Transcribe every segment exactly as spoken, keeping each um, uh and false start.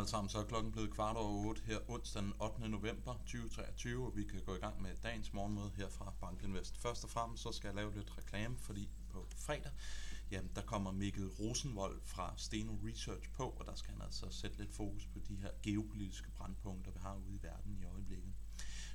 alle sammen, så er klokken blevet kvart over otte her onsdag den ottende november to tusind og treogtyve, og vi kan gå i gang med dagens morgenmøde her fra Bankinvest. Først og fremmest så skal jeg lave lidt reklame, fordi på fredag, jamen, der kommer Mikkel Rosenvold fra Steno Research på, og der skal han altså sætte lidt fokus på de her geopolitiske brandpunkter, vi har ude i verden i øjeblikket.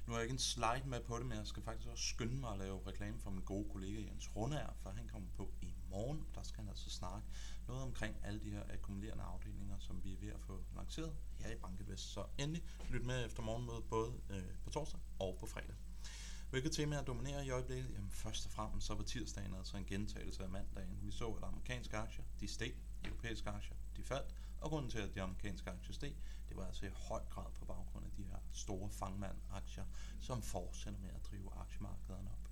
Nu har jeg ikke en slide med på det, men jeg skal faktisk også skynde mig at lave reklame for min gode kollega Jens Runde, for han kommer på i morgen. Der skal han altså snakke noget omkring alle de her akkumulerende afdelinger, som vi er ved at få lanceret her i Bankinvest. Så endelig lyt med efter morgenmødet både øh, på torsdag og på fredag. Hvilke temaer dominerer i øjeblikket? Jamen først og fremmest så var tirsdagen altså en gentagelse af mandagen. Vi så, at amerikanske aktier de steg, europæiske aktier de faldt, og grunden til, at de amerikanske aktier steg, det var altså i høj grad på baggrund af de her store FANGMAN-aktier, som fortsætter med at drive aktiemarkederne op.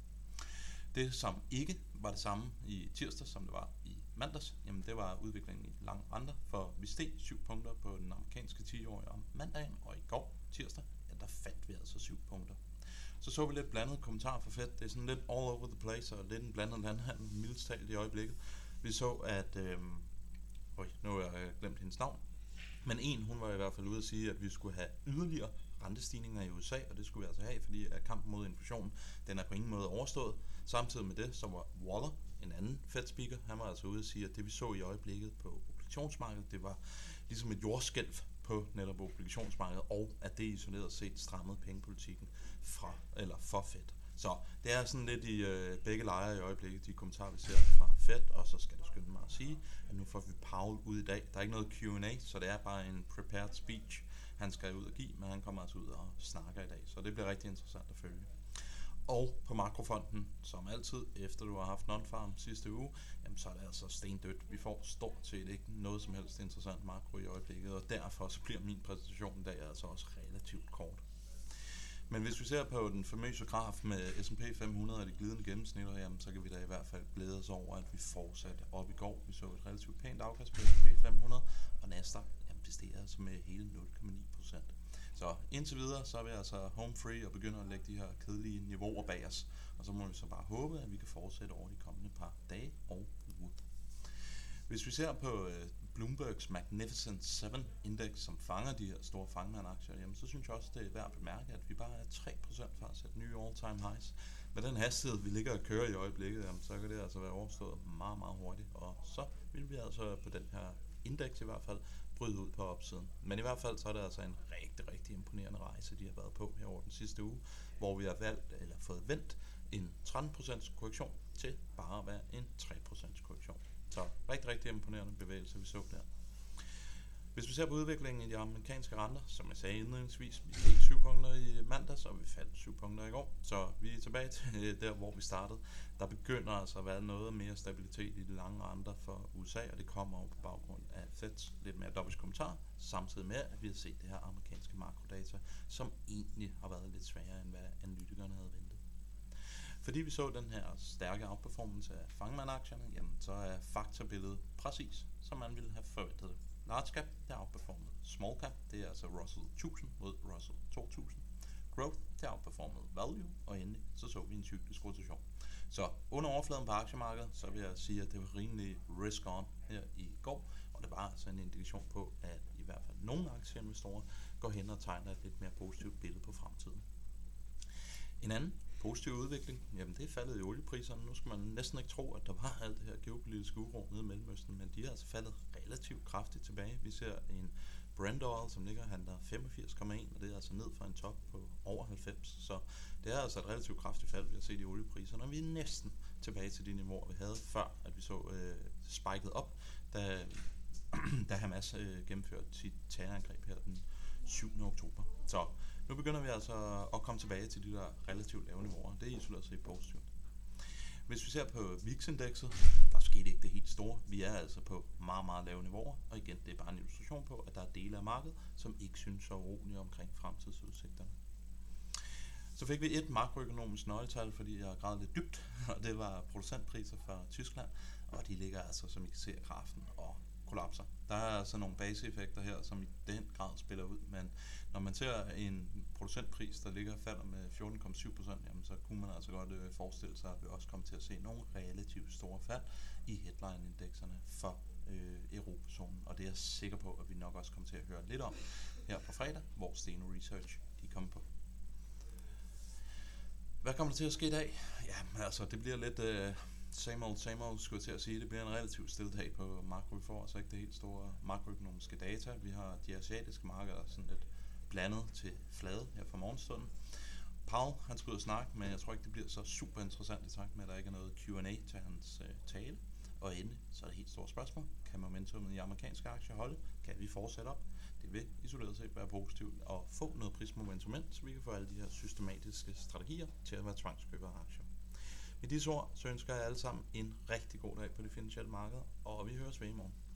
Det, som ikke var det samme i tirsdag, som det var i mandags, jamen det var udviklingen i lange renter, for vi steg syv punkter på den amerikanske ti-årige om mandagen, og i går tirsdag, ja, der fandt vi altså syv punkter. Så så vi lidt blandet kommentar fra Fed. Det er sådan lidt all over the place, og lidt en blandet landhandel, mildest talt i øjeblikket. Vi så, at... Øh, Øj, nu har jeg glemt hendes navn. Men en, hun var i hvert fald ude at sige, at vi skulle have yderligere rentestigninger i U S A, og det skulle vi altså have, fordi kampen mod inflationen, den er på ingen måde overstået. Samtidig med det, så var Waller, en anden Fed-speaker, han var altså ude at sige, at det vi så i øjeblikket på obligationsmarkedet, det var ligesom et jordskælv på netop obligationsmarkedet, og at det isoleret set strammede pengepolitikken fra, eller for Fed. Så det er sådan lidt i øh, begge lejre i øjeblikket, de kommentarer, vi ser fra Fed, og så skal det skynde mig at sige, at nu får vi Powell ud i dag. Der er ikke noget Q and A, så det er bare en prepared speech, han skal ud og give, men han kommer altså ud og snakker i dag, så det bliver rigtig interessant at følge. Og på makrofonden, som altid, efter du har haft non-farm sidste uge, jamen så er det altså stendødt. Vi får stort set ikke noget som helst interessant makro i øjeblikket, og derfor så bliver min præsentation i dag altså også relativt kort. Men hvis vi ser på den famøse graf med S and P fem hundrede og de glidende gennemsnitter, jamen, så kan vi da i hvert fald glæde os over, at vi fortsatte op i går. Vi så et relativt pænt afkast på S and P fem hundrede, og Nasdaq præsterede altså med hele nul komma ni procent. Så indtil videre, så er vi altså home free og begynder at lægge de her kedelige niveauer bag os. Og så må vi så bare håbe, at vi kan fortsætte over de kommende par dage og uger. Hvis vi ser på øh, Bloombergs Magnificent syv-indeks, som fanger de her store fangmandaktier, jamen så synes jeg også, det er værd at bemærke, at vi bare er tre procent fra at sætte nye all-time highs. Med den hastighed, vi ligger og kører i øjeblikket, jamen, så kan det altså være overstået meget, meget hurtigt. Og så vil vi altså på den her indeks i hvert fald bryde ud på opsiden. Men i hvert fald så er det altså en rigtig, rigtig imponerende rejse, de har været på her over den sidste uge, hvor vi har valgt eller fået vendt en tretten procent korrektion til bare at være en tre procent korrektion. Så rigtig, rigtig imponerende bevægelse, vi så der. Hvis vi ser på udviklingen i de amerikanske renter, som jeg sagde indledningsvis, vi fik syv punkter i mandags, og vi faldt syv punkter i går. Så vi er tilbage til der, hvor vi startede. Der begynder altså at være noget mere stabilitet i de lange renter for U S A, og det kommer jo på baggrund af Feds lidt mere dobbelt kommentar, samtidig med, at vi har set det her amerikanske makrodata, som egentlig har været lidt sværere, end hvad analytikerne havde ventet. Fordi vi så den her stærke outperformance af FANGMAN-aktierne, jamen så er faktorbilledet præcis, som man ville have forventet det. Large cap, det er outperformet. Small cap, det er altså Russell tusind mod Russell to tusind. Growth, det er outperformet value, og endelig så så vi en cyklisk rotation. Så under overfladen på aktiemarkedet, så vil jeg sige, at det var rimelig risk on her i går, og det var altså en indikation på, at i hvert fald nogle aktieinvestorer går hen og tegner et lidt mere positivt billede på fremtiden. En anden positiv udvikling, jamen det er faldet i oliepriserne. Nu skal man næsten ikke tro, at der var alt det her geopolitiske uro nede i Mellemøsten, men de er altså faldet relativt kraftigt tilbage. Vi ser en Brent Oil, som ligger og handler femogfirs komma en, og det er altså ned fra en top på over halvfems. Så det er altså et relativt kraftigt fald, vi har set i oliepriserne, og vi er næsten tilbage til de niveauer, vi havde før, at vi så øh, spiket op, da, da Hamas øh, gennemførte sit terrorangreb her den syvende oktober. Så nu begynder vi altså at komme tilbage til de der relativt lave niveauer. Det er isoleret set positivt. Hvis vi ser på V I X-indekset, der skete ikke det helt store. Vi er altså på meget, meget lave niveauer. Og igen, det er bare en illustration på, at der er dele af markedet, som ikke synes så urolige omkring fremtidsudsigterne. Så fik vi et makroøkonomisk nøgletal, fordi jeg græd lidt dybt, og det var producentpriser fra Tyskland. Og de ligger altså, som I kan se, af kraften og kollapser. Der er altså nogle baseeffekter her, som i den grad spiller ud, men når man ser en producentpris, der ligger og falder med fjorten komma syv procent, jamen så kunne man altså godt øh, forestille sig, at vi også kommer til at se nogle relativt store fald i headline-indekserne for øh, Europas konklusionen, og det er jeg sikker på, at vi nok også kommer til at høre lidt om her på fredag, hvor Steno Research de kommer på. Hvad kommer der til at ske i dag? Jamen altså, det bliver lidt øh, same old, same old, skulle jeg til at sige. Det bliver en relativt stille dag på makro. Vi får altså ikke det helt store makroøkonomiske data. Vi har de asiatiske markeder sådan lidt blandet til flade her fra morgenstunden. Powell, han skal ud og snakke, men jeg tror ikke, det bliver så super interessant i takt med, at der ikke er noget Q and A til hans øh, tale. Og endelig, så er det helt store spørgsmål. Kan momentummet i amerikanske aktier holde? Kan vi fortsætte op? Det vil isoleret set være positivt at få noget prismomentum, så vi kan få alle de her systematiske strategier til at være tvangskøbere af aktier. Med disse ord, så ønsker jeg alle sammen en rigtig god dag på det finansielle marked, og vi høres ved i morgen.